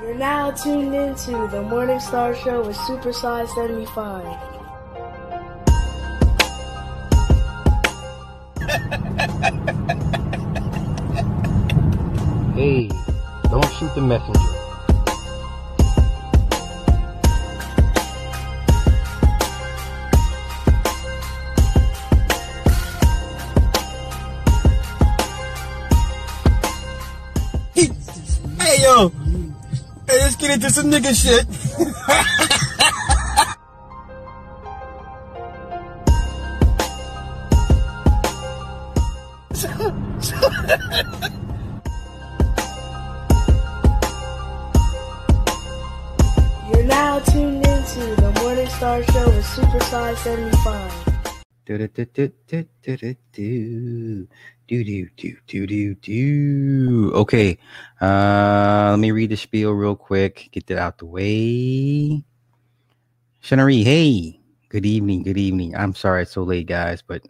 You're now tuned into the Morning Star Show with Super Size 75. Hey, don't shoot the messenger. Hey, yo. Hey, let's get into some nigga shit. You're now tuned into the Morning Star Show with Super Size 75. Okay, let me read the spiel real quick. Get that out the way. Shannari, hey, good evening, good evening. I'm sorry it's so late, guys, but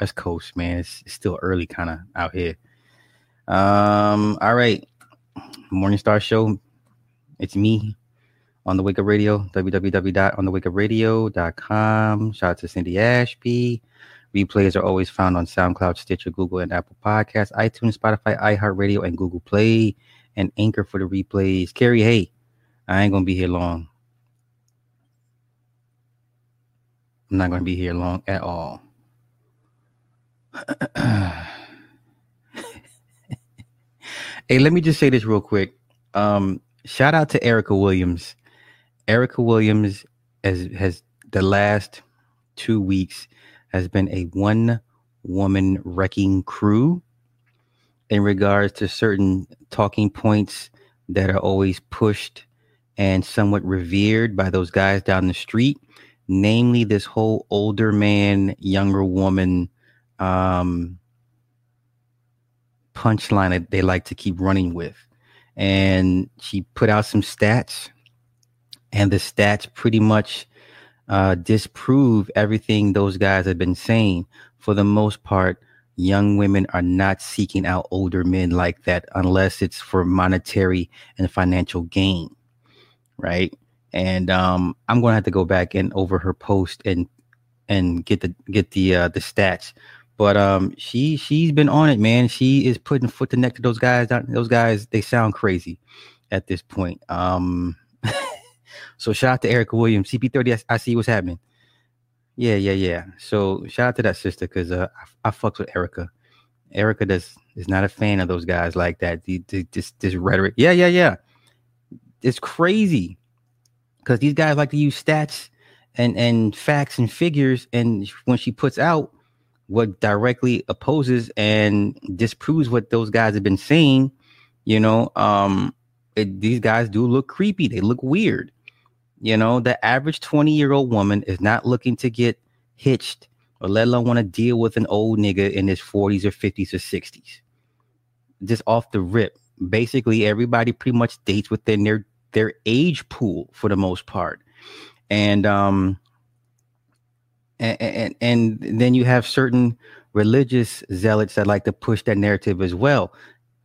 West Coast, man, it's still early, kind of out here. All right, Morning Star Show. It's me on the Wake Up Radio. www.onthewakeupradio.com. Shout out to Cindy Ashby. Replays are always found on SoundCloud, Stitcher, Google, and Apple Podcasts, iTunes, Spotify, iHeartRadio, and Google Play, and Anchor for the replays. Carrie, hey, I ain't going to be here long. I'm not going to be here long at all. Hey, let me just say this real quick. Shout out to Erica Williams. Erica Williams has the last 2 weeks has been a one-woman wrecking crew in regards to certain talking points that are always pushed and somewhat revered by those guys down the street, namely this whole older man, younger woman punchline that they like to keep running with. And she put out some stats, and the stats pretty much disprove everything those guys have been saying. For the most part, young women are not seeking out older men like that unless it's for monetary and financial gain, right? And I'm gonna have to go back and over her post and get the stats, but she's been on it, man. She is putting foot to neck to those guys. Those guys, they sound crazy at this point. So shout out to Erica Williams. CP30, I see what's happening. Yeah. So shout out to that sister, because I fucks with Erica. Erica is not a fan of those guys like that. This rhetoric. Yeah. It's crazy, because these guys like to use stats and facts and figures. And when she puts out what directly opposes and disproves what those guys have been saying, you know, these guys do look creepy. They look weird. You know, the average 20-year-old woman is not looking to get hitched, or let alone want to deal with an old nigga in his 40s or 50s or 60s. Just off the rip. Basically, everybody pretty much dates within their age pool for the most part. And then you have certain religious zealots that like to push that narrative as well.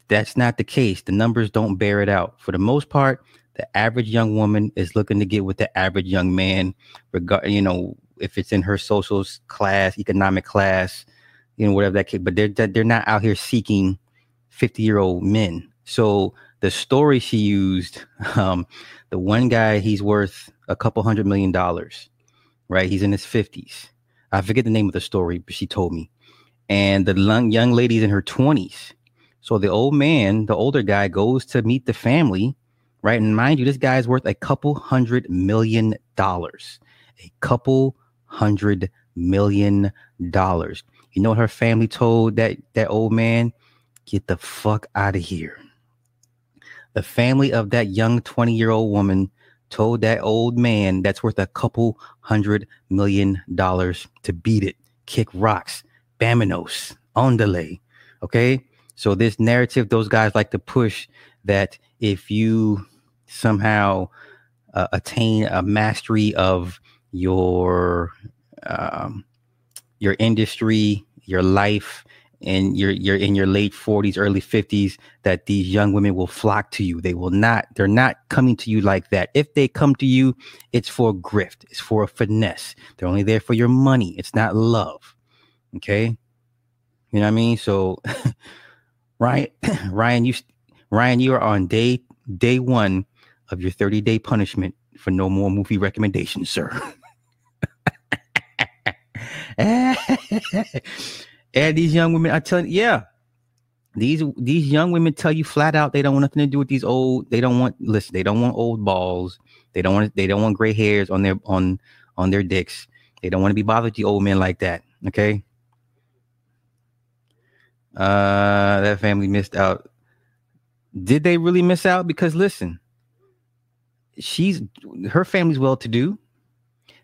That's not the case. The numbers don't bear it out. For the most part, the average young woman is looking to get with the average young man, you know, if it's in her social class, economic class, you know, whatever that case. But they're not out here seeking 50-year-old men. So the story she used, the one guy, he's worth a couple $100 million, right? He's in his 50s. I forget the name of the story, but she told me. And the young lady's in her 20s. So the old man, the older guy, goes to meet the family. Right. And mind you, this guy's worth a couple $100 million, a couple $100 million. You know what her family told that old man? Get the fuck out of here. The family of that young 20-year-old woman told that old man that's worth a couple $100 million to beat it. Kick rocks. Baminos. Ondale. OK, so this narrative those guys like to push, that if you somehow attain a mastery of your industry, your life, and you're in your late 40s, early 50s, that these young women will flock to you. They will not, they're not coming to you like that. If they come to you, it's for a grift. It's for a finesse. They're only there for your money. It's not love. Okay. You know what I mean? So Ryan, you are on day one of your 30-day punishment for no more movie recommendations, sir. And these young women, I tell you, yeah, these young women tell you flat out they don't want nothing to do with these old. They don't want, listen, they don't want old balls. They don't want gray hairs on their dicks. They don't want to be bothered with the old men like that. Okay. That family missed out. Did they really miss out? Because listen, her family's well-to-do.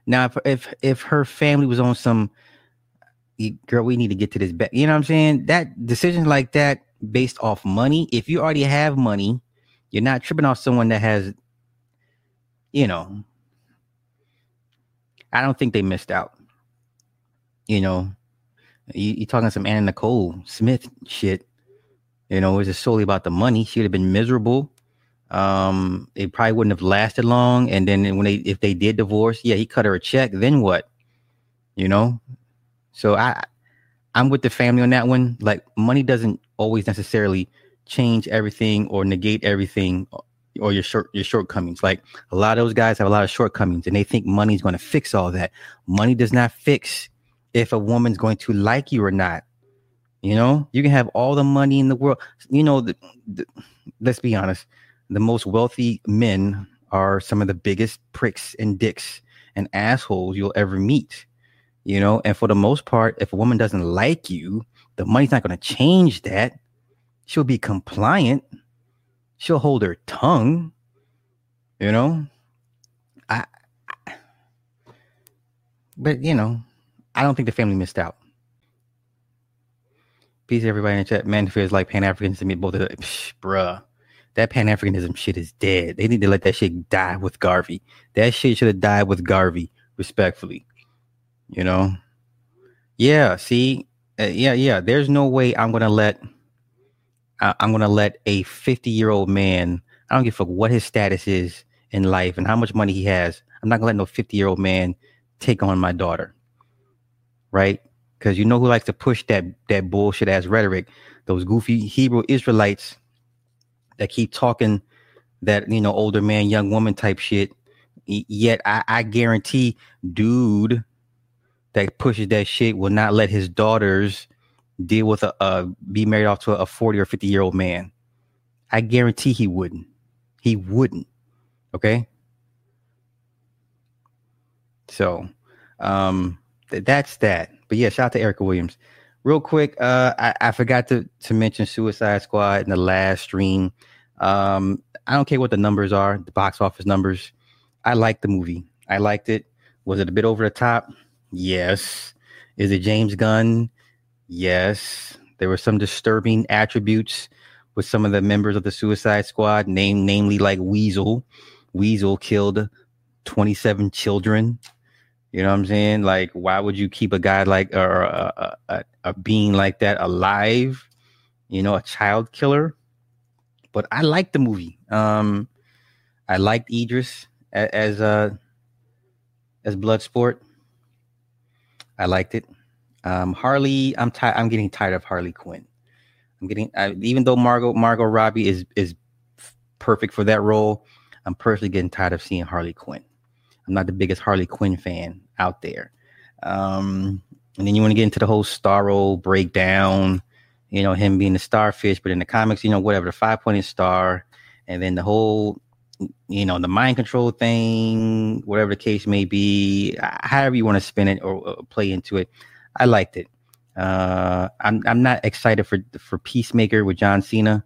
Now, if her family was on some, girl, we need to get to this back. You know what I'm saying? That decision like that based off money. If you already have money, you're not tripping off someone that has, you know, I don't think they missed out. You know, you're talking some Anna Nicole Smith shit. You know, it was just solely about the money. She would have been miserable. It probably wouldn't have lasted long. And then if they did divorce, yeah, he cut her a check. Then what? You know? So I'm with the family on that one. Like, money doesn't always necessarily change everything or negate everything or your shortcomings. Like, a lot of those guys have a lot of shortcomings and they think money's going to fix all that. Money does not fix if a woman's going to like you or not. You know, you can have all the money in the world. You know, let's be honest. The most wealthy men are some of the biggest pricks and dicks and assholes you'll ever meet. You know, and for the most part, if a woman doesn't like you, the money's not going to change that. She'll be compliant. She'll hold her tongue. You know, but you know, I don't think the family missed out. Peace to everybody in the chat. Man feels like Pan-Africans to me. Both of them, bruh. That Pan-Africanism shit is dead. They need to let that shit die with Garvey. That shit should have died with Garvey, respectfully. You know? Yeah, see? Yeah. There's no way I'm going to let a 50-year-old man, I don't give a fuck what his status is in life and how much money he has. I'm not going to let no 50-year-old man take on my daughter. Right? Because you know who likes to push that bullshit-ass rhetoric? Those goofy Hebrew Israelites that keep talking that, you know, older man, young woman type shit. Yet I guarantee dude that pushes that shit will not let his daughters deal with be married off to a 40 or 50-year-old man. I guarantee he wouldn't. He wouldn't. Okay? So, that's that. But yeah, shout out to Erica Williams. Real quick, I forgot to mention Suicide Squad in the last stream. I don't care what the numbers are, the box office numbers. I liked the movie. I liked it. Was it a bit over the top? Yes. Is it James Gunn? Yes. There were some disturbing attributes with some of the members of the Suicide Squad, namely like Weasel. Weasel killed 27 children. You know what I'm saying? Like, why would you keep a guy like or a being like that alive? You know, a child killer. But I liked the movie. I liked Idris as Bloodsport. I liked it. Harley, I'm getting tired of Harley Quinn. Even though Margot Robbie is perfect for that role, I'm personally getting tired of seeing Harley Quinn. I'm not the biggest Harley Quinn fan out there. And then you want to get into the whole Starro breakdown, you know, him being the starfish, but in the comics, you know, whatever, the 5-pointed star, and then the whole, you know, the mind control thing, whatever the case may be, however you want to spin it or play into it. I liked it. I'm not excited for Peacemaker with John Cena.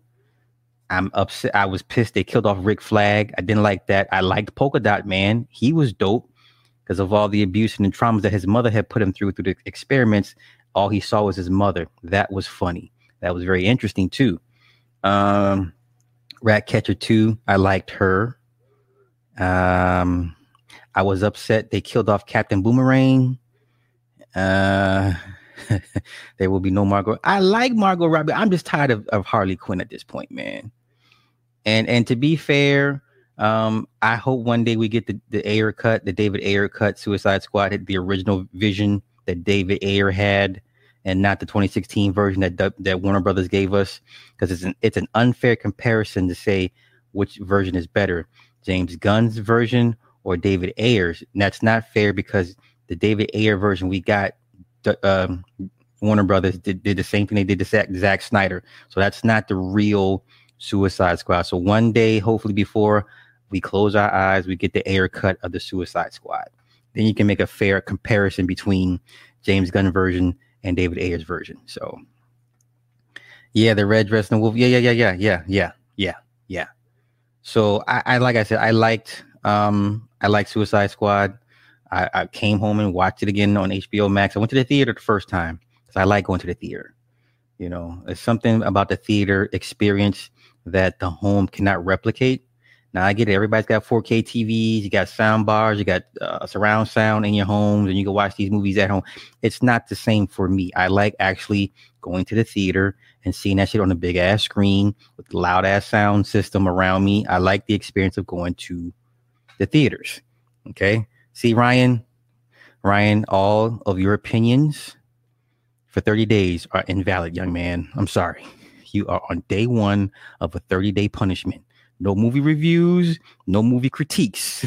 I'm upset. I was pissed they killed off Rick Flag. I didn't like that. I liked Polka Dot Man. He was dope because of all the abuse and the traumas that his mother had put him through the experiments. All he saw was his mother. That was funny. That was very interesting too. Ratcatcher 2. I liked her. I was upset they killed off Captain Boomerang. There will be no Margot. I like Margot Robbie. I'm just tired of Harley Quinn at this point, man. And to be fair, I hope one day we get the Ayer cut, the David Ayer cut, Suicide Squad, the original vision that David Ayer had, and not the 2016 version that Warner Brothers gave us, because it's an unfair comparison to say which version is better, James Gunn's version or David Ayer's. And that's not fair, because the David Ayer version we got, Warner Brothers did the same thing they did to Zack Snyder. So that's not the real Suicide Squad. So one day, hopefully before we close our eyes, we get the Ayer cut of the Suicide Squad. Then you can make a fair comparison between James Gunn version and David Ayer's version. So yeah, the red dress and the wolf. Yeah. So I like I said, I liked Suicide Squad. I came home and watched it again on HBO Max. I went to the theater the first time because I like going to the theater. You know, there's something about the theater experience that the home cannot replicate. Now, I get it. Everybody's got 4K TVs. You got sound bars. You got surround sound in your homes, and you can watch these movies at home. It's not the same for me. I like actually going to the theater and seeing that shit on a big-ass screen with loud-ass sound system around me. I like the experience of going to the theaters. Okay? See, Ryan, all of your opinions for 30 days are invalid, young man. I'm sorry. You are on day one of a 30-day punishment. No movie reviews, no movie critiques.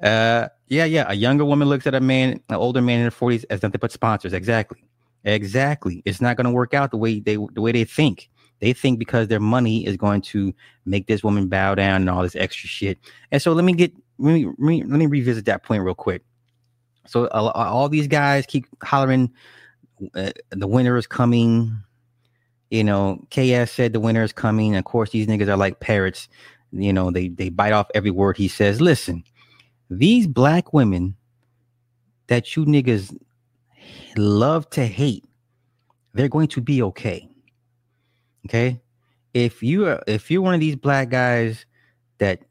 A younger woman looks at a man, an older man in their 40s, as nothing but sponsors. Exactly. It's not going to work out the way they think. They think because their money is going to make this woman bow down and all this extra shit. And so let me revisit that point real quick. So all these guys keep hollering, the winter is coming. You know, KS said the winter is coming. Of course, these niggas are like parrots. You know, they bite off every word he says. Listen, these black women that you niggas love to hate, they're going to be okay. Okay, if you're one of these black guys that's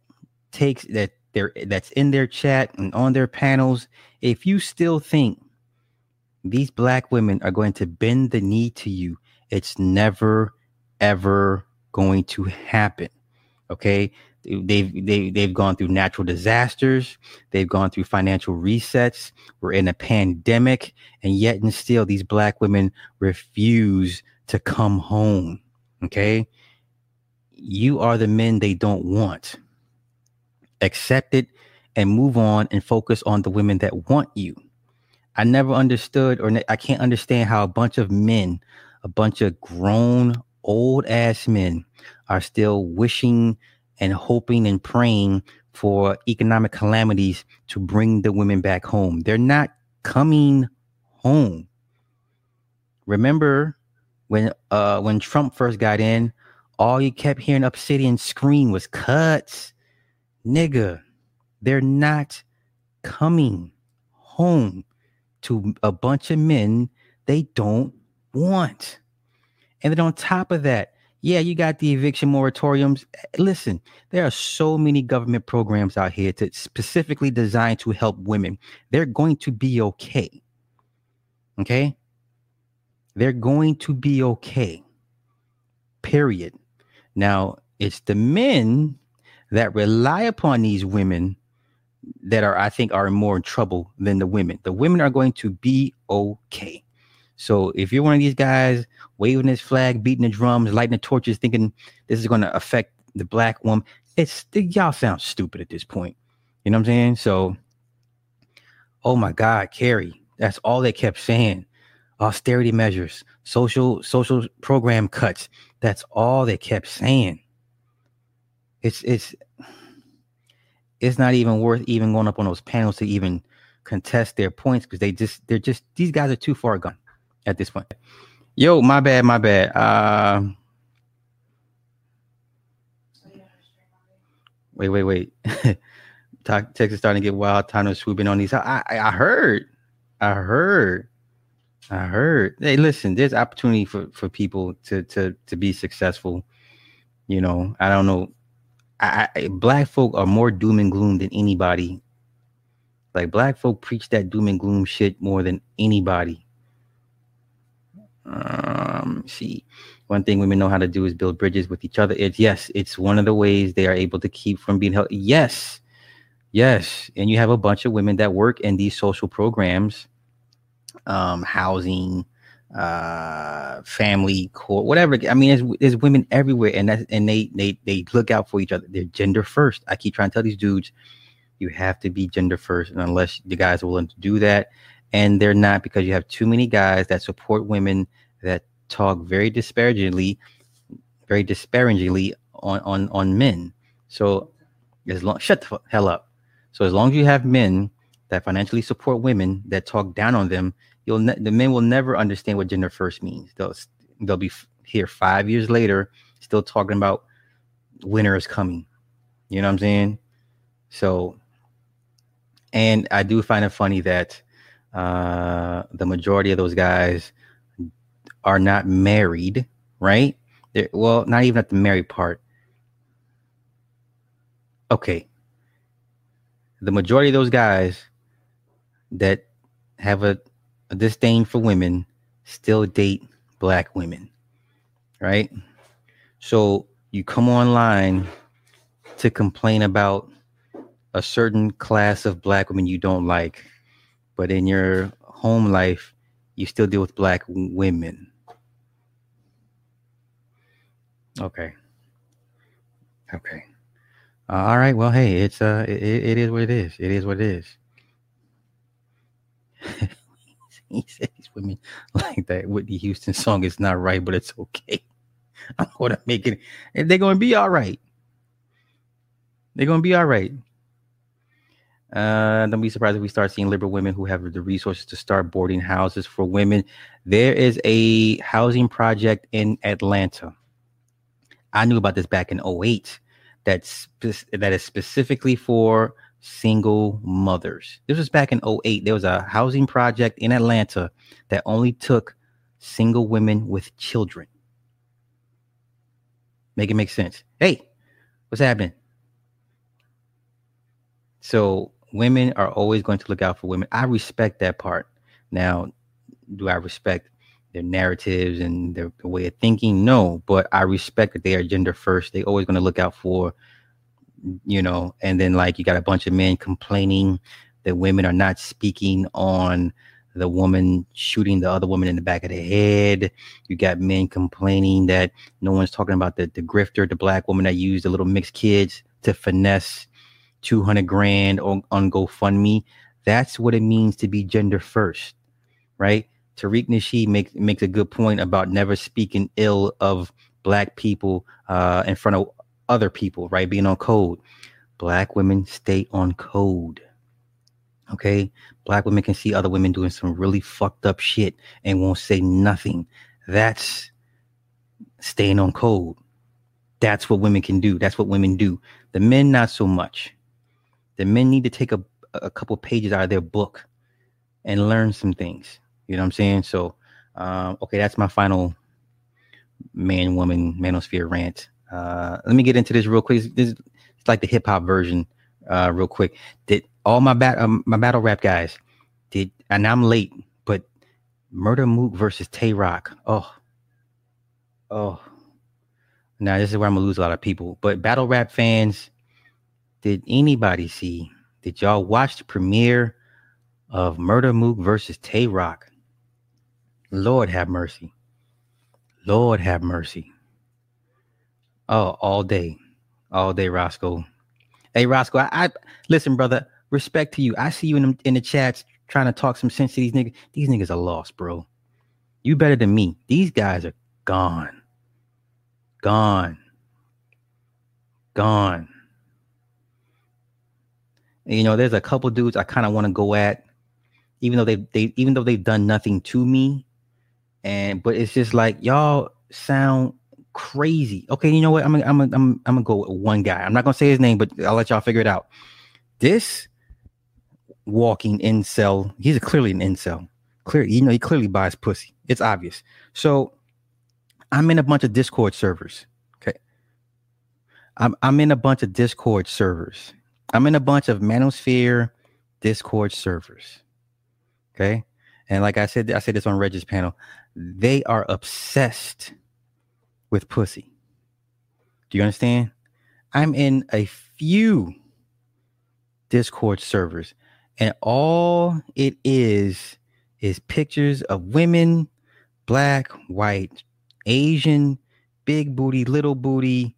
in their chat and on their panels, if you still think these black women are going to bend the knee to you, it's never ever going to happen. Okay, they've gone through natural disasters, they've gone through financial resets. We're in a pandemic, and yet and still these black women refuse to come home. Okay, you are the men they don't want. Accept it and move on and focus on the women that want you. I can't understand how a bunch of grown old ass men are still wishing and hoping and praying for economic calamities to bring the women back home. They're not coming home. Remember when Trump first got in, all you kept hearing Obsidian scream was cuts. Nigga, they're not coming home to a bunch of men they don't want. And then on top of that, yeah, you got the eviction moratoriums. Listen, there are so many government programs out here to specifically designed to help women. They're going to be okay. Okay? They're going to be okay. Period. Now, it's the men that rely upon these women that are, I think, are more in trouble than the women. The women are going to be okay. So if you're one of these guys waving his flag, beating the drums, lighting the torches, thinking this is going to affect the black woman, y'all sound stupid at this point. You know what I'm saying? So, oh my God, Carrie, that's all they kept saying. Austerity measures, social program cuts. That's all they kept saying. It's not even worth even going up on those panels to even contest their points, because they're just these guys are too far gone at this point. Yo, my bad. Wait. Texas is starting to get wild. Time to swoop in on these. I heard. Hey, listen, there's opportunity for people to be successful. You know, I don't know. Black folk are more doom and gloom than anybody Like, black folk preach that doom and gloom shit more than anybody. See, one thing women know how to do is build bridges with each other. It's one of the ways they are able to keep from being held. Yes. And you have a bunch of women that work in these social programs, housing, family court, whatever. I mean, there's women everywhere, and they look out for each other. They're gender first. I keep trying to tell these dudes, you have to be gender first, and unless the guys are willing to do that, and they're not, because you have too many guys that support women that talk very disparagingly on men. So as long, shut the hell up. So as long as you have men that financially support women that talk down on them, the men will never understand what gender first means. They'll be here 5 years later still talking about winter is coming. You know what I'm saying? So, and I do find it funny that the majority of those guys are not married, right? Well, not even at the married part. Okay. The majority of those guys that have a disdain for women still date black women, right? So you come online to complain about a certain class of black women you don't like, but in your home life, you still deal with black women. Okay. All right. Well, hey, it is what it is. It is what it is. He said these women like that Whitney Houston song is not right, but it's okay. I'm going to make it. And they're going to be all right. They're going to be all right. Don't be surprised if we start seeing liberal women who have the resources to start boarding houses for women. There is a housing project in Atlanta. I knew about this back in 2008. That is specifically for single mothers. This was back in 2008. There was a housing project in Atlanta that only took single women with children. Make it make sense. Hey, what's happening? So women are always going to look out for women. I respect that part. Now, do I respect their narratives and their way of thinking? No, but I respect that they are gender first. They always going to look out for, you know, and then like you got a bunch of men complaining that women are not speaking on the woman shooting the other woman in the back of the head. You got men complaining that no one's talking about the grifter, the black woman that used the little mixed kids to finesse $200,000 on GoFundMe. That's what it means to be gender first, right? Tariq Nasheed makes a good point about never speaking ill of black people in front of other people, right? Being on code. Black women stay on code. Okay. Black women can see other women doing some really fucked up shit and won't say nothing. That's staying on code. That's what women can do. That's what women do. The men, not so much. The men need to take a couple pages out of their book and learn some things. You know what I'm saying? So, okay, that's my final man-woman manosphere rant. Let me get into this real quick. It's like the hip hop version, real quick. Did all my my battle rap guys did? And I'm late, but Murder Mook versus Tay Rock. Oh. Now this is where I'm gonna lose a lot of people. But battle rap fans, did anybody see? Did y'all watch the premiere of Murder Mook versus Tay Rock? Lord have mercy. Oh, all day, Roscoe. Hey, Roscoe, I listen, brother. Respect to you. I see you in the chats trying to talk some sense to these niggas. These niggas are lost, bro. You better than me. These guys are gone. You know, there's a couple dudes I kind of want to go at, even though they've done nothing to me, but it's just like y'all sound crazy. Okay, you know what? I'm gonna go with one guy. I'm not gonna say his name, but I'll let y'all figure it out. This walking incel, he's clearly an incel. Clearly, you know, he clearly buys pussy. It's obvious. So I'm in a bunch of Discord servers. Okay, I'm in a bunch of Discord servers. I'm in a bunch of Manosphere Discord servers. Okay. And like I said this on Reggie's panel. They are obsessed with pussy. Do you understand? I'm in a few Discord servers, and all it is pictures of women, black, white, Asian, big booty, little booty,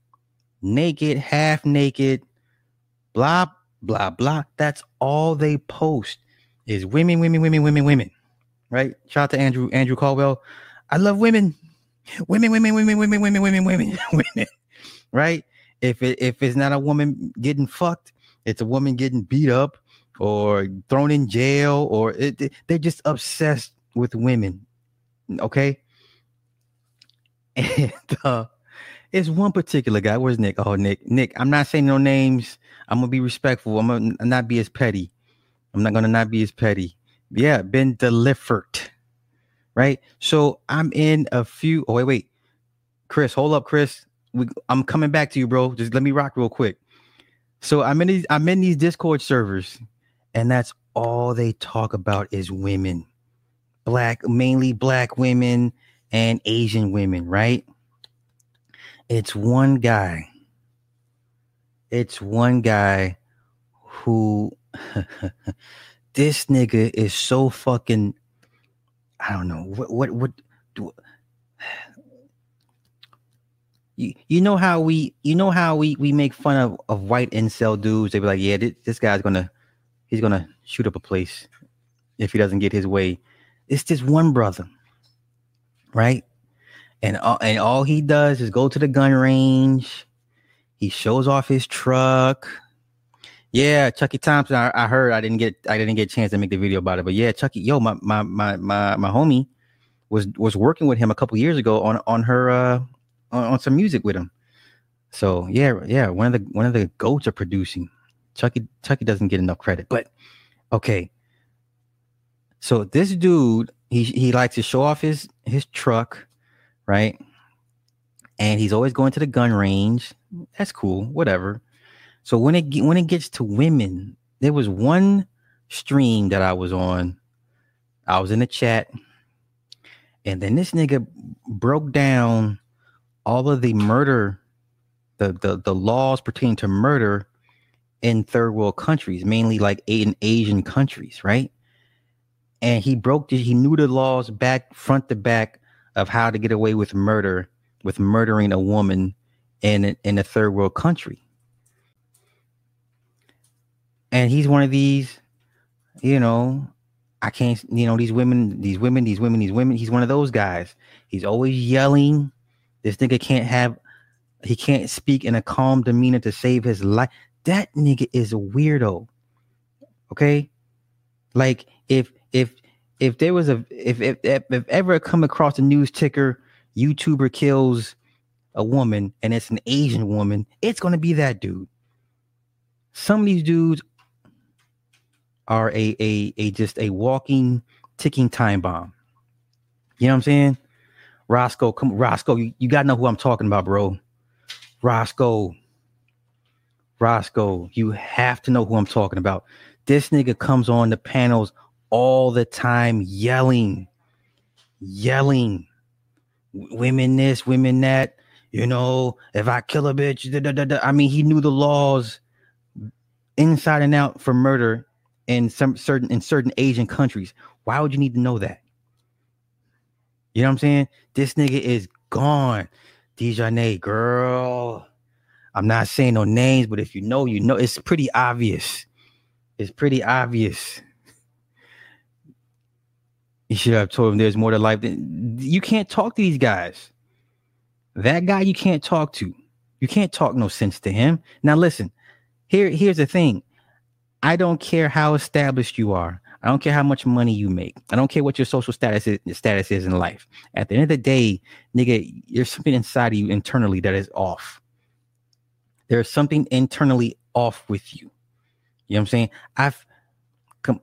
naked, half naked, blah, blah, blah. That's all they post is women, women, women, women, women. Right? Shout out to Andrew Caldwell. I love women. Women, women, women, women, women, women, women, women. Right? If it's not a woman getting fucked, it's a woman getting beat up or thrown in jail, or they're just obsessed with women. Okay? And it's one particular guy. Where's Nick? Oh, Nick, I'm not saying no names. I'm going to be respectful. I'm going to not be as petty. Yeah, been delivered. Right? So I'm in a few. Oh, wait. Chris, hold up, Chris. I'm coming back to you, bro. Just let me rock real quick. So I'm in these Discord servers, and that's all they talk about is women. Mainly black women and Asian women, right? It's one guy who this nigga is so fucking, I don't know. You know how we make fun of white incel dudes. They be like, yeah, this guy's he's gonna shoot up a place if he doesn't get his way. It's this one brother, right? And all he does is go to the gun range. He shows off his truck. Yeah, Chucky Thompson. I heard. I didn't get a chance to make the video about it, but yeah, Chucky. Yo, my homie was working with him a couple years ago on some music with him. So yeah, one of the goats are producing. Chucky doesn't get enough credit, but okay. So this dude, he likes to show off his truck, right? And he's always going to the gun range. That's cool, whatever. So when it gets to women, there was one stream that I was on. I was in the chat, and then this nigga broke down all of the murder, the laws pertaining to murder in third world countries, mainly like in Asian countries, right? And he knew the laws back front to back of how to get away with murder, with murdering a woman in a third world country. And he's one of these, you know, I can't, you know, these women. He's one of those guys. He's always yelling. This nigga can't speak in a calm demeanor to save his life. That nigga is a weirdo. Okay? Like if there was if ever come across a news ticker, YouTuber kills a woman and it's an Asian woman, it's gonna be that dude. Some of these dudes are just a walking, ticking time bomb. You know what I'm saying? Roscoe, come, Roscoe, you gotta know who I'm talking about, bro. Roscoe, you have to know who I'm talking about. This nigga comes on the panels all the time yelling. Women this, women that, you know, if I kill a bitch, da, da, da, da. I mean, he knew the laws inside and out for murder in certain Asian countries. Why would you need to know that? You know what I'm saying? This nigga is gone. Dejanay, girl. I'm not saying no names, but if you know, you know. It's pretty obvious. You should have told him there's more to life than you can't talk to these guys. That guy you can't talk to. You can't talk no sense to him. Now listen, here's the thing. I don't care how established you are. I don't care how much money you make. I don't care what your social status is in life. At the end of the day, nigga, there's something inside of you internally that is off. There's something internally off with you. You know what I'm saying? I've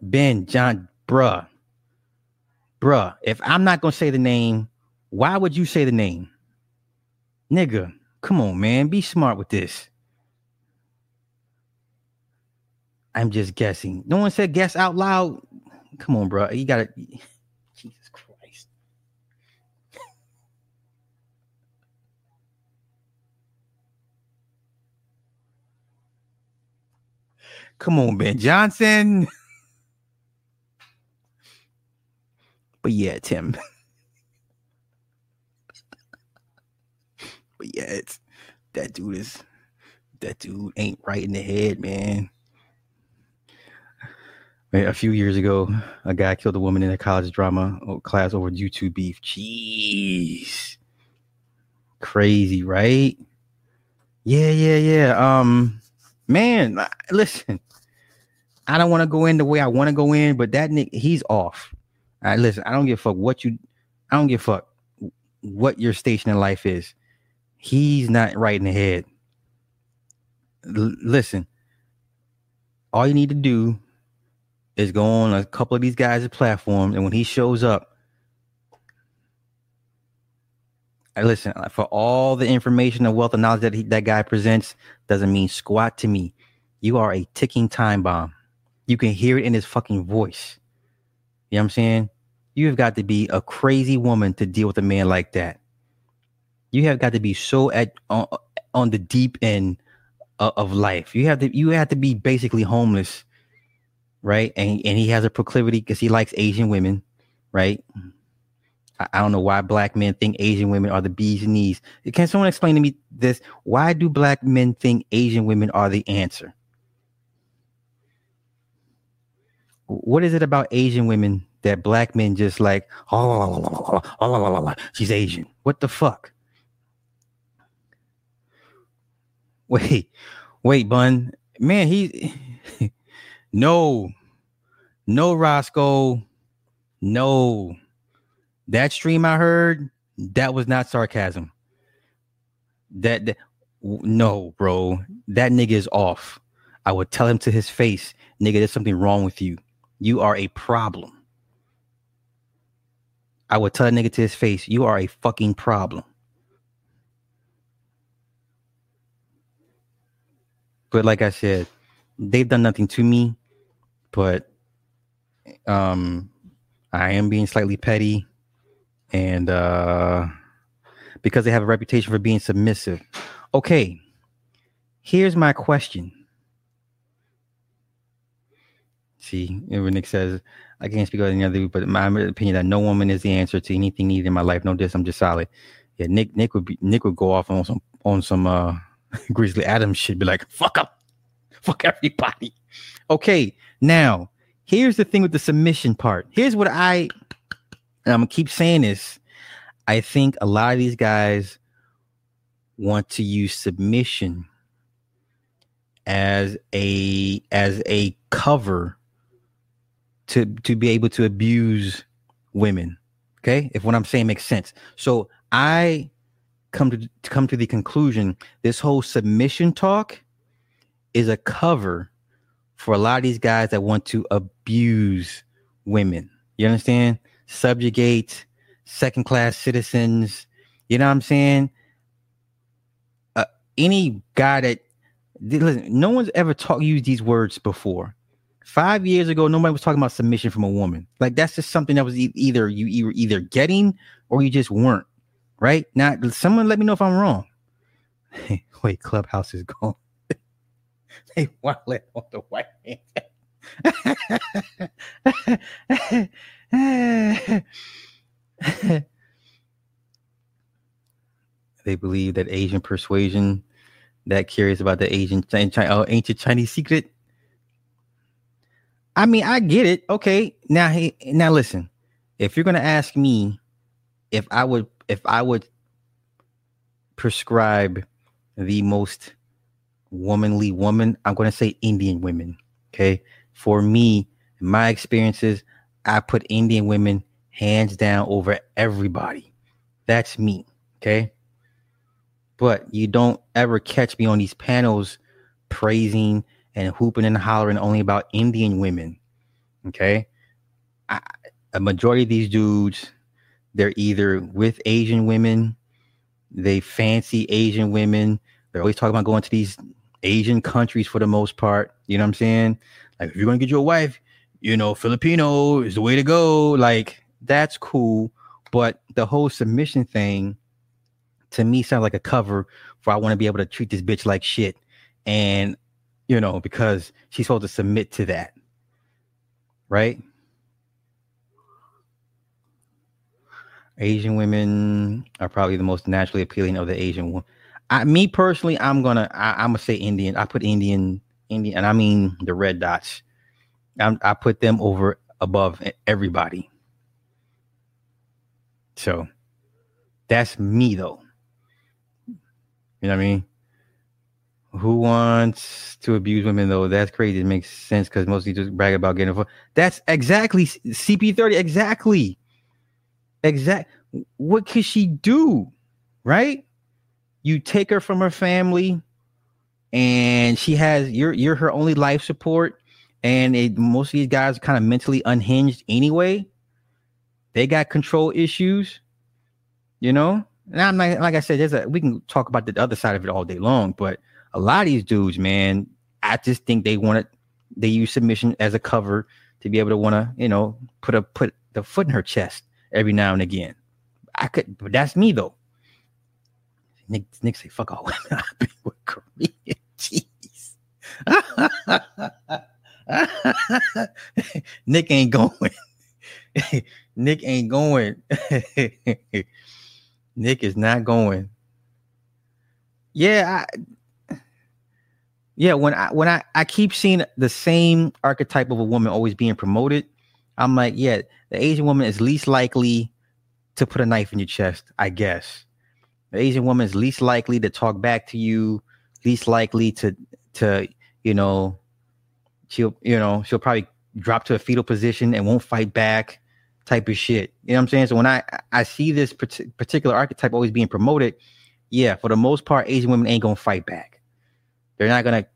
been John, bruh. If I'm not going to say the name, why would you say the name? Nigga, come on, man. Be smart with this. I'm just guessing. No one said guess out loud. Come on, bro. You gotta. Jesus Christ. Come on, Ben Johnson. But yeah, Tim. But yeah, it's that dude ain't right in the head, man. A few years ago, a guy killed a woman in a college drama class over YouTube beef. Jeez. Crazy, right? Yeah. Man, listen, I don't want to go in the way I want to go in, but that nigga, he's off. All right, listen, I don't give a fuck what your station in life is. He's not right in the head. Listen, all you need to do is go on a couple of these guys' platforms, and when he shows up, listen, for all the information and wealth and knowledge that that guy presents, doesn't mean squat to me. You are a ticking time bomb. You can hear it in his fucking voice. You know what I'm saying? You've got to be a crazy woman to deal with a man like that. You have got to be so on the deep end of life. You have to be basically homeless. Right. And he has a proclivity because he likes Asian women. Right. I don't know why black men think Asian women are the bees and knees. Can someone explain to me this? Why do black men think Asian women are the answer? What is it about Asian women that black men just like, oh, she's Asian? What the fuck? Wait, Bun. Man, he. No, Roscoe, no. That stream I heard, that was not sarcasm. No, bro, that nigga is off. I would tell him to his face, nigga, there's something wrong with you. You are a problem. I would tell a nigga to his face, you are a fucking problem. But like I said, they've done nothing to me. But I am being slightly petty, and because they have a reputation for being submissive. Okay, here's my question. See, Nick says, I can't speak about any other, but my opinion that no woman is the answer to anything needed in my life. No diss, I'm just solid. Yeah, Nick would go off on some Grizzly Adams shit, be like, fuck up. Fuck everybody. Okay, now here's the thing with the submission part. Here's what I'm gonna keep saying this. I think a lot of these guys want to use submission as a cover to be able to abuse women. Okay, if what I'm saying makes sense. So I come to the conclusion this whole submission talk is a cover for a lot of these guys that want to abuse women. You understand? Subjugate, second class citizens. You know what I'm saying? Any guy that, listen, no one's ever used these words before. 5 years ago, nobody was talking about submission from a woman. Like, that's just something that was either you were either getting or you just weren't. Right? Now, someone let me know if I'm wrong. Wait, Clubhouse is gone. They wild on the white man. They believe that Asian persuasion, that curious about the ancient Chinese secret. I mean, I get it. Okay, now listen. If you're gonna ask me if I would prescribe the most womanly woman, I'm going to say Indian women. Okay. For me, in my experiences, I put Indian women hands down over everybody. That's me. Okay. But you don't ever catch me on these panels praising and hooping and hollering only about Indian women. Okay. A majority of these dudes, they're either with Asian women, they fancy Asian women. They're always talking about going to these Asian countries for the most part. You know what I'm saying? Like, if you're going to get your wife, you know, Filipino is the way to go. Like, that's cool. But the whole submission thing to me sounds like a cover for I want to be able to treat this bitch like shit. And, you know, because she's supposed to submit to that. Right? Asian women are probably the most naturally appealing of the Asian women. Me personally, I'm gonna say Indian. I put Indian, and I mean the red dots. I put them over above everybody. So that's me, though. You know what I mean? Who wants to abuse women, though? That's crazy. It makes sense because mostly just brag about getting a. That's exactly CP30. Exactly. What could she do, right? You take her from her family, and she has you're her only life support. And most of these guys are kind of mentally unhinged anyway. They got control issues, you know. And I'm not, like I said, we can talk about the other side of it all day long. But a lot of these dudes, man, I just think they use submission as a cover to be able to want to, you know, put the foot in her chest every now and again. But that's me though. Nick say, fuck all women. I've been with Korean. Jeez. Nick ain't going. Nick ain't going. Nick is not going. Yeah. When I keep seeing the same archetype of a woman always being promoted, I'm like, yeah, the Asian woman is least likely to put a knife in your chest, I guess. The Asian woman is least likely to talk back to you, least likely to she'll probably drop to a fetal position and won't fight back, type of shit. You know what I'm saying? So when I see this particular archetype always being promoted, yeah, for the most part, Asian women ain't gonna fight back. They're not gonna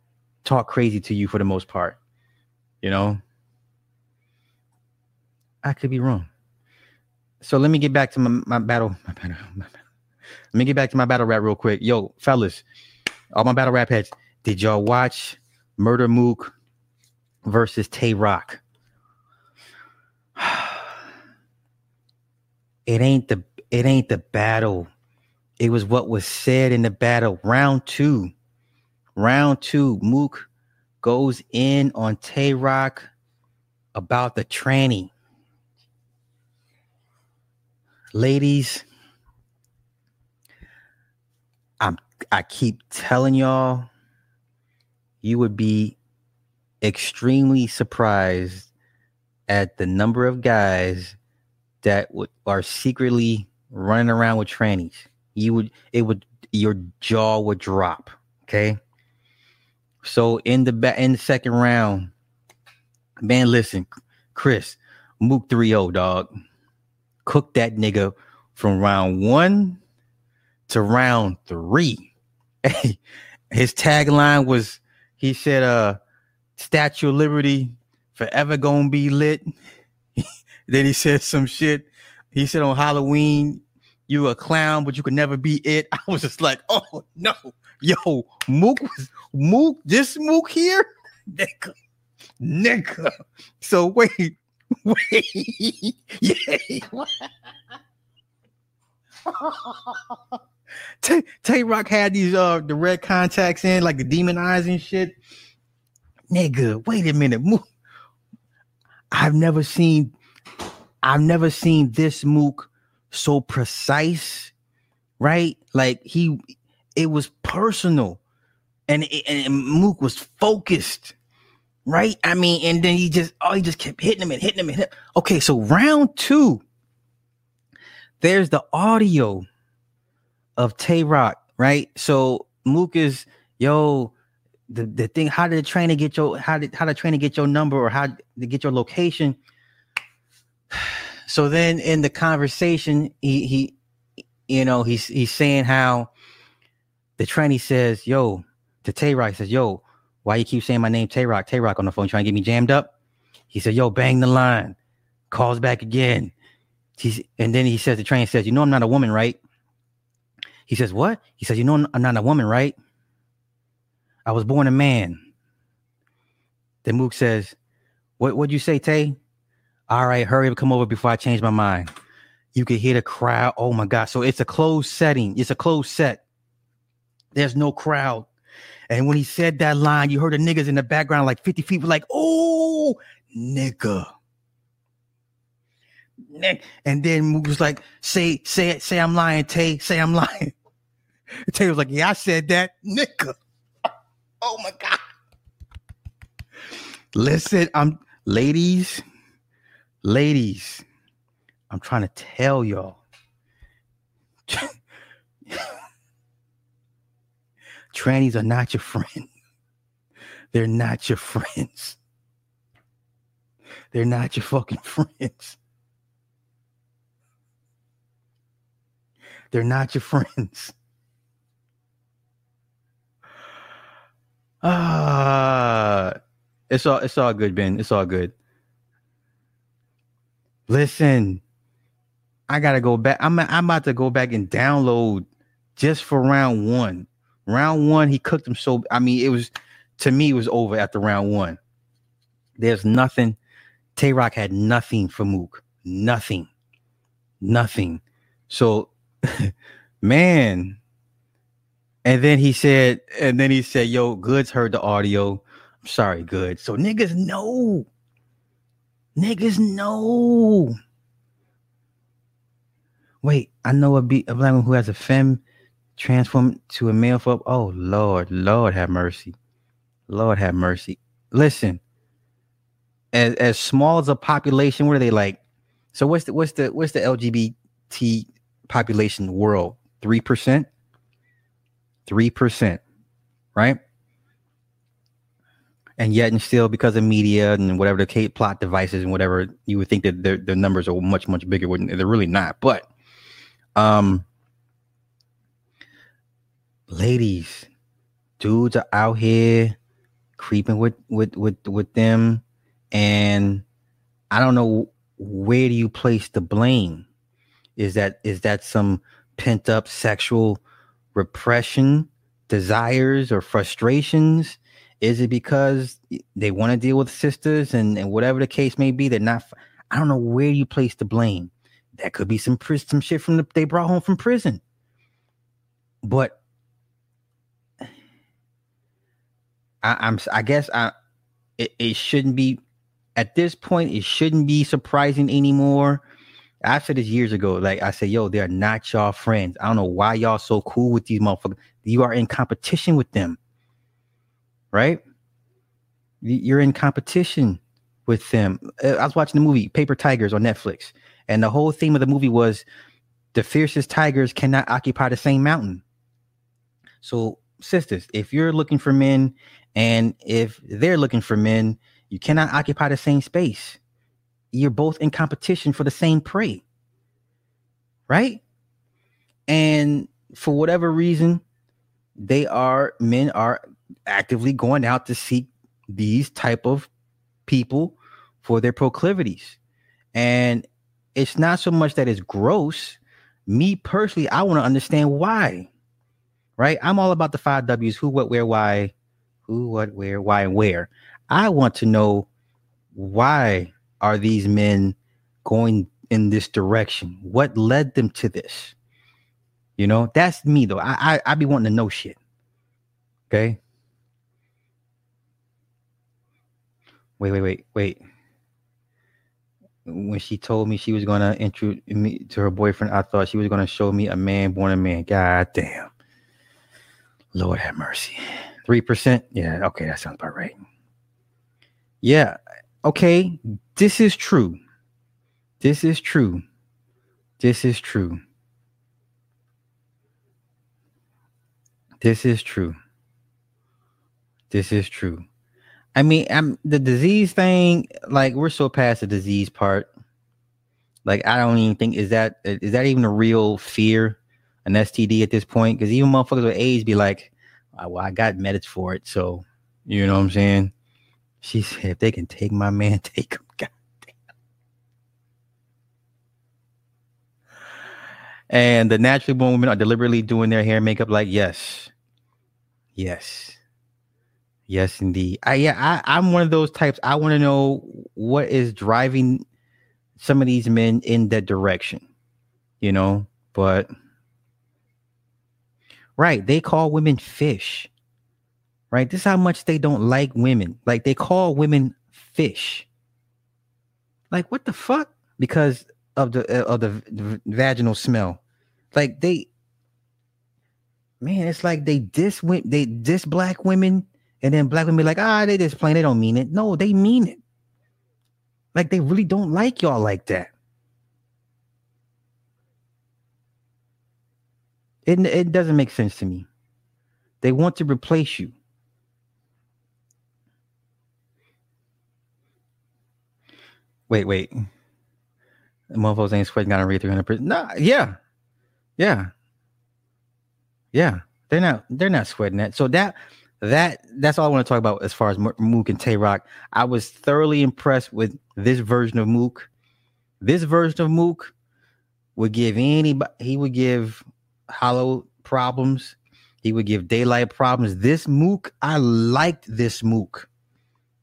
talk crazy to you for the most part. You know, I could be wrong. So let me get back to my battle. Let me get back to my battle rap real quick. Yo, fellas, all my battle rap heads, did y'all watch Murder Mook versus Tay Rock? It ain't the battle. It was what was said in the battle. Round two. Mook goes in on Tay Rock about the tranny. Ladies, I keep telling y'all, you would be extremely surprised at the number of guys that are secretly running around with trannies. Your jaw would drop. Okay. So in the second round, man, listen, Chris, Mook 3-0, dog. Cook that nigga from round 1 to round 3. Hey, his tagline was, he said, Statue of Liberty forever gonna be lit. Then he said some shit. He said on Halloween, you a clown, but you could never be it. I was just like, oh no, yo, Mook here? Nigga. So wait. Yeah. Tay Rock had these the red contacts in, like the demon eyes and shit. Nigga, wait a minute. Mook. I've never seen this Mook so precise, right? Like it was personal, and Mook was focused, right? I mean, and then he just kept hitting him. Okay, so round 2. There's the audio of Tay Rock, right? So Mook is, yo, the thing, how did the trainer get your number, or how to get your location? So then in the conversation, he's saying how the trainee says, yo, to Tay Rock, says, yo, why you keep saying my name, Tay Rock? Tay Rock on the phone, trying to get me jammed up. He said, yo, bang the line. Calls back again. And then he says, the trainer says, you know I'm not a woman, right? He says, what? He says, you know I'm not a woman, right? I was born a man. Then Mook says, what'd you say, Tay? All right, hurry up, come over before I change my mind. You could hear the crowd. Oh my God. So it's a closed setting. It's a closed set. There's no crowd. And when he said that line, you heard the niggas in the background, like 50 feet were like, oh, nigga. And then Mook was like, say I'm lying, Tay. Say I'm lying. Tay was like, yeah, I said that, nigga. Oh my God. Listen, ladies, I'm trying to tell y'all. Trannies are not your friend. They're not your friends. They're not your fucking friends. They're not your friends. It's all good, Ben. It's all good. Listen, I gotta go back. I'm about to go back and download just for round one. Round one, he cooked him so. I mean, it was, to me, it was over after round one. There's nothing. Tay Rock had nothing for Mook. Nothing. So, man. And then he said, yo, Goods heard the audio. I'm sorry, Goods. So niggas know. Wait, I know a black woman who has a femme transformed to a male for. Oh, Lord have mercy. Listen, as small as a population, what are they like? So what's the LGBT population world? 3%? 3%, right? And yet, and still, because of media and whatever the plot devices and whatever, you would think that the numbers are much, much bigger. They're really not. But, ladies, dudes are out here creeping with them, and I don't know, where do you place the blame? Is that some pent up sexual repression, desires, or frustrations? Is it because they want to deal with sisters and whatever the case may be? They're not. I don't know where you place the blame. That could be some shit from they brought home from prison. But I guess it shouldn't be at this point. It shouldn't be surprising anymore. I said this years ago. Like I said, yo, they're not y'all friends. I don't know why y'all so cool with these motherfuckers. You are in competition with them, right? You're in competition with them. I was watching the movie Paper Tigers on Netflix, and the whole theme of the movie was the fiercest tigers cannot occupy the same mountain. So, sisters, if you're looking for men and if they're looking for men, you cannot occupy the same space. You're both in competition for the same prey, right? And for whatever reason, men are actively going out to seek these type of people for their proclivities. And it's not so much that it's gross. Me personally, I want to understand why, right? I'm all about the 5 W's, who, what, where, why, who, what, where, why, and where. I want to know why. Are these men going in this direction? What led them to this? You know, that's me though. I be wanting to know shit. Okay. Wait. When she told me she was going to introduce me to her boyfriend, I thought she was going to show me a man born a man. God damn. Lord have mercy. 3%. Yeah. Okay. That sounds about right. Yeah. Okay, this is true. I mean, the disease thing, like, we're so past the disease part. Like, I don't even think, is that even a real fear, an STD at this point? Because even motherfuckers with AIDS be like, oh, well, I got meds for it, so, you know what I'm saying? She said, if they can take my man, take him. God damn. And the naturally born women are deliberately doing their hair and makeup like, yes. Yes, indeed. I'm one of those types. I want to know what is driving some of these men in that direction, you know, but. Right. They call women fish. Right. This is how much they don't like women. Like, they call women fish. Like, what the fuck? Because of the vaginal smell. Like, they. Man, it's like they diss black women, and then black women be like, they just playing. They don't mean it. No, they mean it. Like, they really don't like y'all like that. It doesn't make sense to me. They want to replace you. Wait. The motherfuckers ain't sweating gotta read 300%. Nah, yeah. They're not sweating that. So that's all I want to talk about as far as Mook and Tay Rock. I was thoroughly impressed with this version of Mook. This version of Mook would give anybody. He would give Hollow problems. He would give Daylight problems. This Mook, I liked this Mook.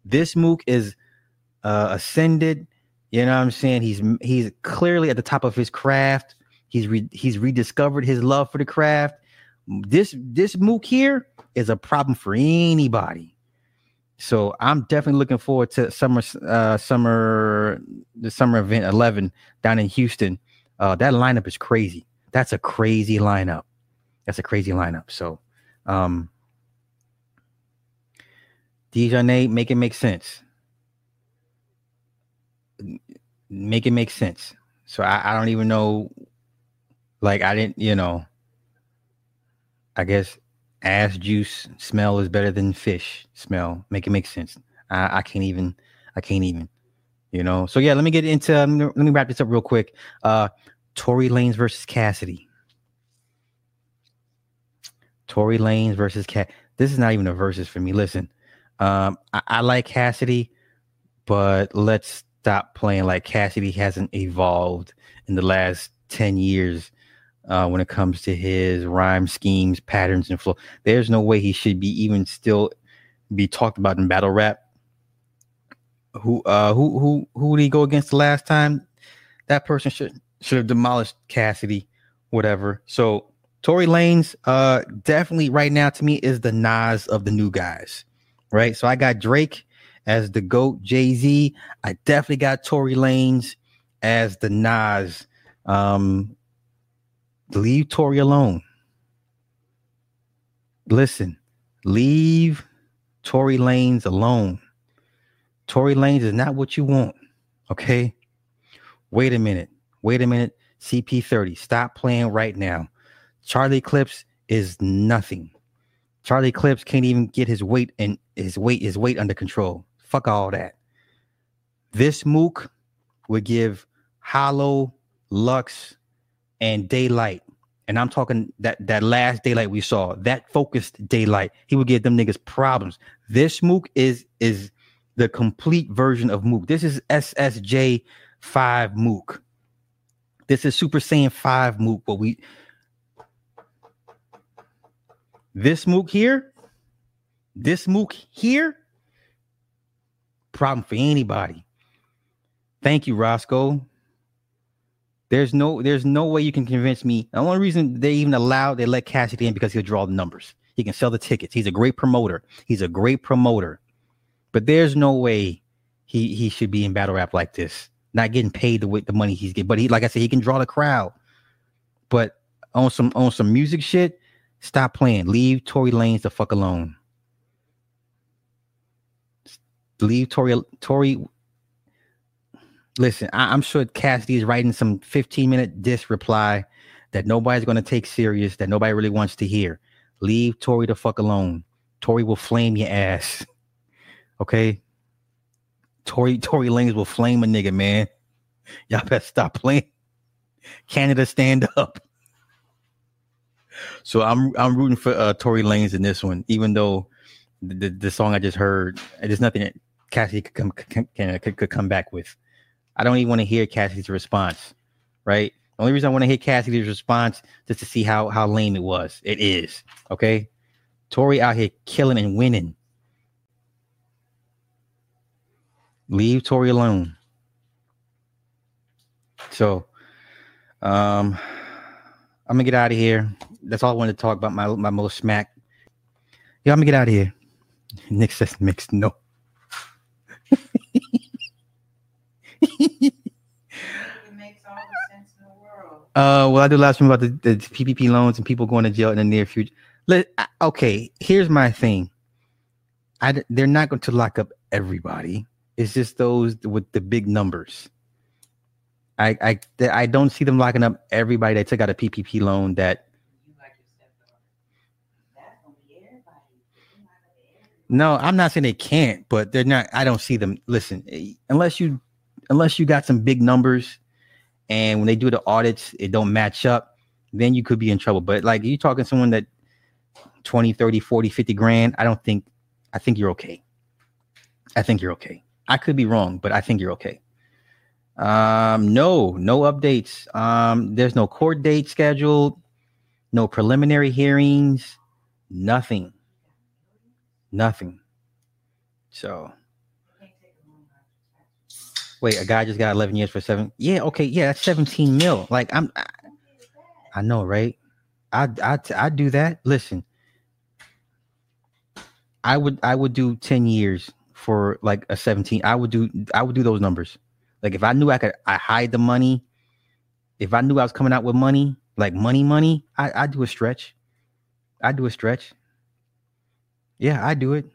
This Mook is ascended. You know what I'm saying? He's clearly at the top of his craft. He's rediscovered his love for the craft. This Mook here is a problem for anybody. So I'm definitely looking forward to the summer event 11 down in Houston. That lineup is crazy. That's a crazy lineup. So Dijonay, make it make sense. Make it make sense. So I don't even know. Like, I didn't, you know. I guess ass juice smell is better than fish smell. Make it make sense. I can't even, you know. So yeah, let me wrap this up real quick. Tory Lanez versus Cassidy. This is not even a versus for me. Listen, I like Cassidy, but let's stop playing like Cassidy hasn't evolved in the last 10 years when it comes to his rhyme schemes, patterns, and flow. There's no way he should be even still be talked about in battle rap. Who did he go against the last time? That person should have demolished Cassidy, whatever. So Tory Lanez, definitely right now to me is the Nas of the new guys, right? So I got Drake as the GOAT, Jay-Z. I definitely got Tory Lanez as the Nas. Leave Tory alone. Listen, leave Tory Lanez alone. Tory Lanez is not what you want, okay? Wait a minute, CP30, stop playing right now. Charlie Clips is nothing. Charlie Clips can't even get his weight under control. Fuck all that. This Mook would give Hollow, Lux, and Daylight. And I'm talking that last Daylight we saw, that focused Daylight. He would give them niggas problems. This Mook is the complete version of Mook. This is SSJ5 Mook. This is Super Saiyan 5 Mook, but this Mook here, problem for anybody. Thank you, Roscoe. There's no way you can convince me. The only reason they let Cassidy in because he'll draw the numbers. He can sell the tickets. He's a great promoter. But there's no way he should be in battle rap like this. Not getting paid the money he's getting, but he, like I said, he can draw the crowd. But on some music shit, stop playing. Leave Tory Lanez the fuck alone. Leave Tory. Listen, I'm sure Cassidy is writing some 15-minute diss reply that nobody's going to take serious, that nobody really wants to hear. Leave Tory the fuck alone. Tory will flame your ass. Okay. Tory Lanez will flame a nigga, man. Y'all better stop playing. Canada, stand up. So I'm rooting for Tory Lanez in this one, even though the song I just heard, there's nothing that Cassidy could come back with. I don't even want to hear Cassidy's response, right? The only reason I want to hear Cassidy's response is to see how lame it is, okay? Tory out here killing and winning. Leave Tory alone. So, I'm gonna get out of here. That's all I wanted to talk about. My little smack. Yeah, I'm gonna get out of here. Nick says mixed no. Well, I do last time about the PPP loans and people going to jail in the near future. Okay, here's my thing. They're not going to lock up everybody. It's just those with the big numbers. I don't see them locking up everybody that took out a PPP loan. That no, I'm not saying they can't, but they're not. I don't see them. Listen, unless you got some big numbers. And when they do the audits, it don't match up, then you could be in trouble. But like you talking to someone that 20, 30, 40, 50 grand, I think you're okay. I think you're okay. I could be wrong, but I think you're okay. No updates. There's no court date scheduled, no preliminary hearings, nothing. So. Wait, a guy just got 11 years for 7. Yeah, okay, yeah, that's 17 mil. Like I know, right? I do that. Listen, I would do 10 years for like a 17. I would do those numbers. Like if I knew I hide the money, if I knew I was coming out with money, like money, I do a stretch. Yeah, I do it.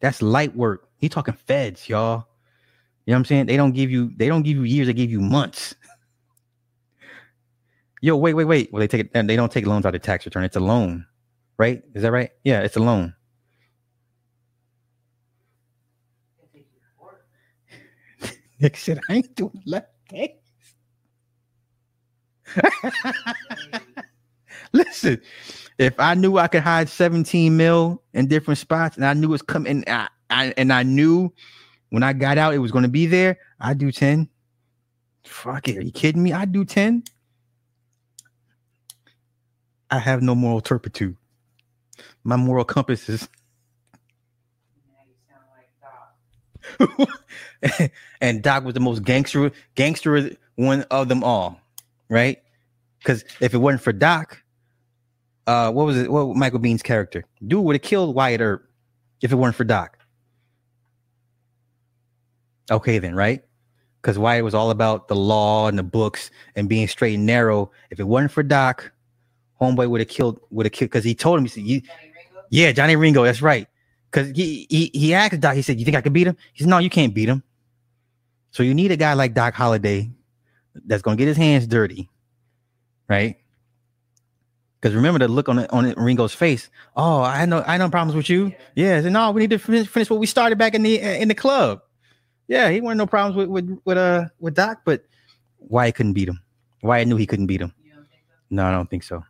That's light work. He talking feds, y'all. You know what I'm saying? They don't give you years, they give you months. Yo, wait. Well, they don't take loans out of tax return. It's a loan, right? Is that right? Yeah, it's a loan. Nick said, I ain't doing left tax. Listen, if I knew I could hide 17 mil in different spots and I knew it's coming, and I knew when I got out, it was going to be there. I do 10. Fuck it. Are you kidding me? I do 10. I have no moral turpitude. My moral compass is. Now you sound like Doc. And Doc was the most gangster one of them all. Right? Because if it wasn't for Doc, what was it? What Michael Bean's character? Dude would have killed Wyatt Earp if it weren't for Doc. Okay, then, right? Because Wyatt was all about the law and the books and being straight and narrow. If it wasn't for Doc, homeboy would have killed because he told him, he said, Johnny Ringo, that's right. Because he asked Doc, he said, you think I could beat him? He said, no, you can't beat him. So you need a guy like Doc Holliday that's going to get his hands dirty, right? Because remember the look on Ringo's face. Oh, I had no problems with you. Yeah. And no, we need to finish what we started back in the club. Yeah, he wanted no problems with Doc, but Wyatt couldn't beat him. Wyatt knew he couldn't beat him. You don't think so? No, I don't think so.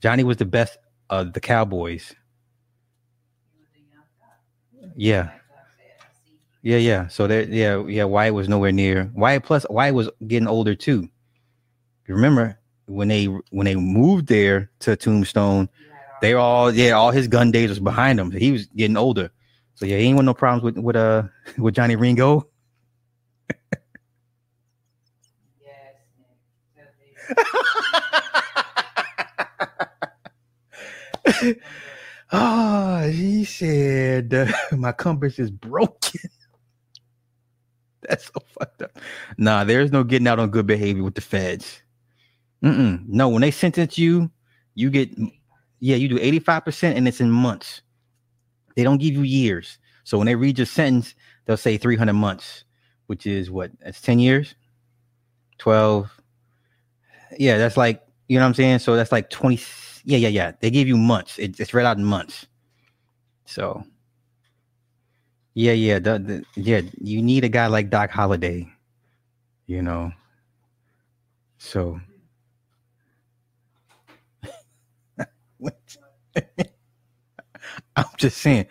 Johnny was the best of the Cowboys. Yeah. So there, Wyatt was nowhere near. Wyatt was getting older too. Remember when they moved there to Tombstone, all his gun days was behind him. He was getting older. So yeah, he ain't want no problems with Johnny Ringo. Yes. Oh, he said my compass is broken. That's so fucked up. Nah, there's no getting out on good behavior with the feds. No, when they sentence you, you do 85% and it's in months. They don't give you years. So when they read your sentence, they'll say 300 months, which is what? That's 10 years, 12. Yeah, that's like, you know what I'm saying? So that's like 20. Yeah. They give you months. It's read out in months. So, yeah. You need a guy like Doc Holliday, you know. So. What? I'm just saying.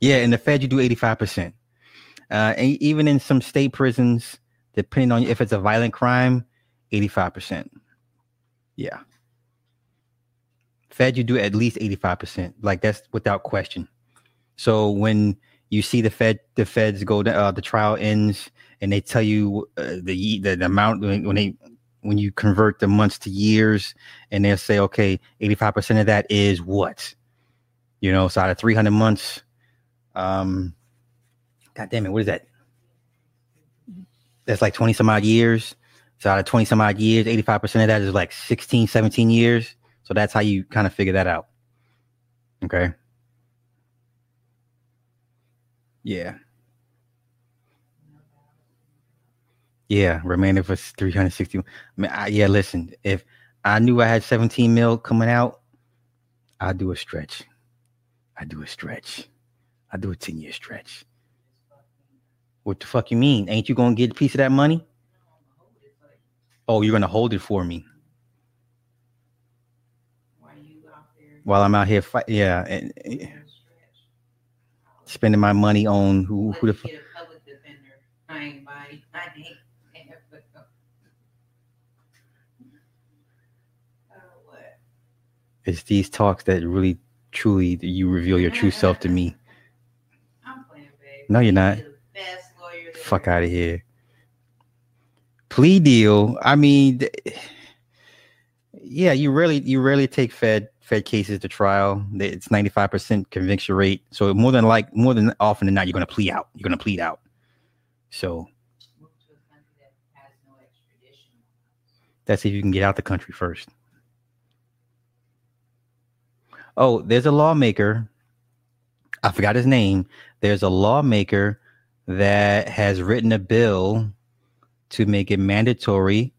Yeah, in the Fed, you do 85%. And even in some state prisons, depending on if it's a violent crime, 85%. Yeah. Fed, you do at least 85%. Like, that's without question. So when you see the feds go down, the trial ends, and they tell you the amount when you convert the months to years, and they'll say, okay, 85% of that is what, so out of 300 months, God damn it, what is that? That's like 20 some odd years. So out of 20 some odd years, 85% of that is like 16, 17 years. So that's how you kind of figure that out. Okay. Yeah. Yeah. Remainder for 360. Listen, if I knew I had 17 mil coming out, I'd do a stretch. I'd do a 10-year stretch. What the fuck you mean? Ain't you going to get a piece of that money? Oh, you're going to hold it for me. While I'm out here fighting. Yeah. And spending my money on who the fuck. It's these talks that really, truly, you reveal your true self to me. I'm playing, baby. No, you're not. Fuck out of here. Plea deal. I mean, yeah, you rarely take fed cases to trial. It's 95% conviction rate. So more than often than not, you're gonna plead out. You're gonna plead out. So that's if you can get out the country first. Oh, there's a lawmaker. I forgot his name. There's a lawmaker that has written a bill to make it mandatory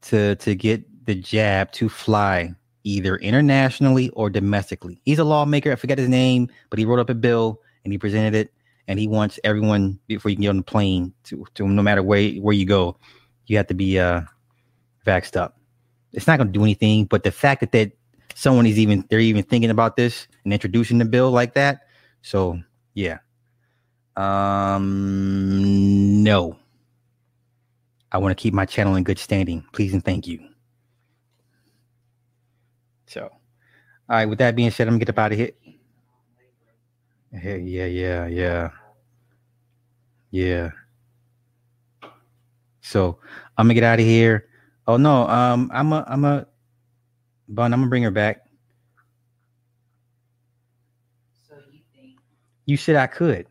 to get the jab to fly either internationally or domestically. He's a lawmaker. I forget his name, but he wrote up a bill and he presented it, and he wants everyone, before you can get on the plane to no matter where you go, you have to be vaxxed up. It's not going to do anything, but the fact that someone is even thinking about this and introducing the bill like that. So, yeah. No. I want to keep my channel in good standing. Please and thank you. So, all right. With that being said, I'm going to get up out of here. Yeah. So, I'm going to get out of here. Oh, no. I'm going to bring her back. So you think? You said I could.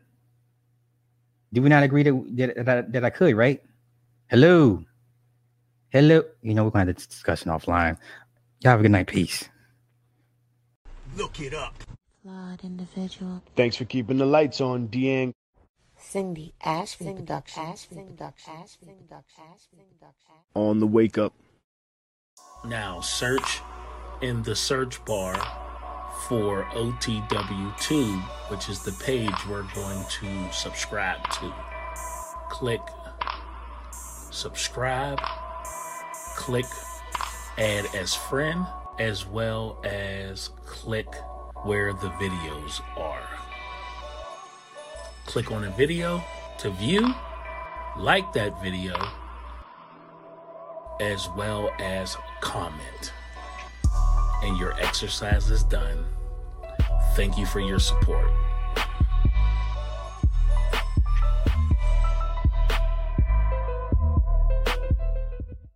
Did we not agree that I could, right? Hello. We're going to have this discussion offline. Y'all have a good night. Peace. Look it up. Flawed individual. Thanks for keeping the lights on, Deang. Cindy Ashby Productions. On the Wake Up. Now search in the search bar for OTW2, which is the page we're going to subscribe to. Click subscribe, click add as friend, as well as click where the videos are. Click on a video to view, like that video, as well as comment. And your exercise is done. Thank you for your support.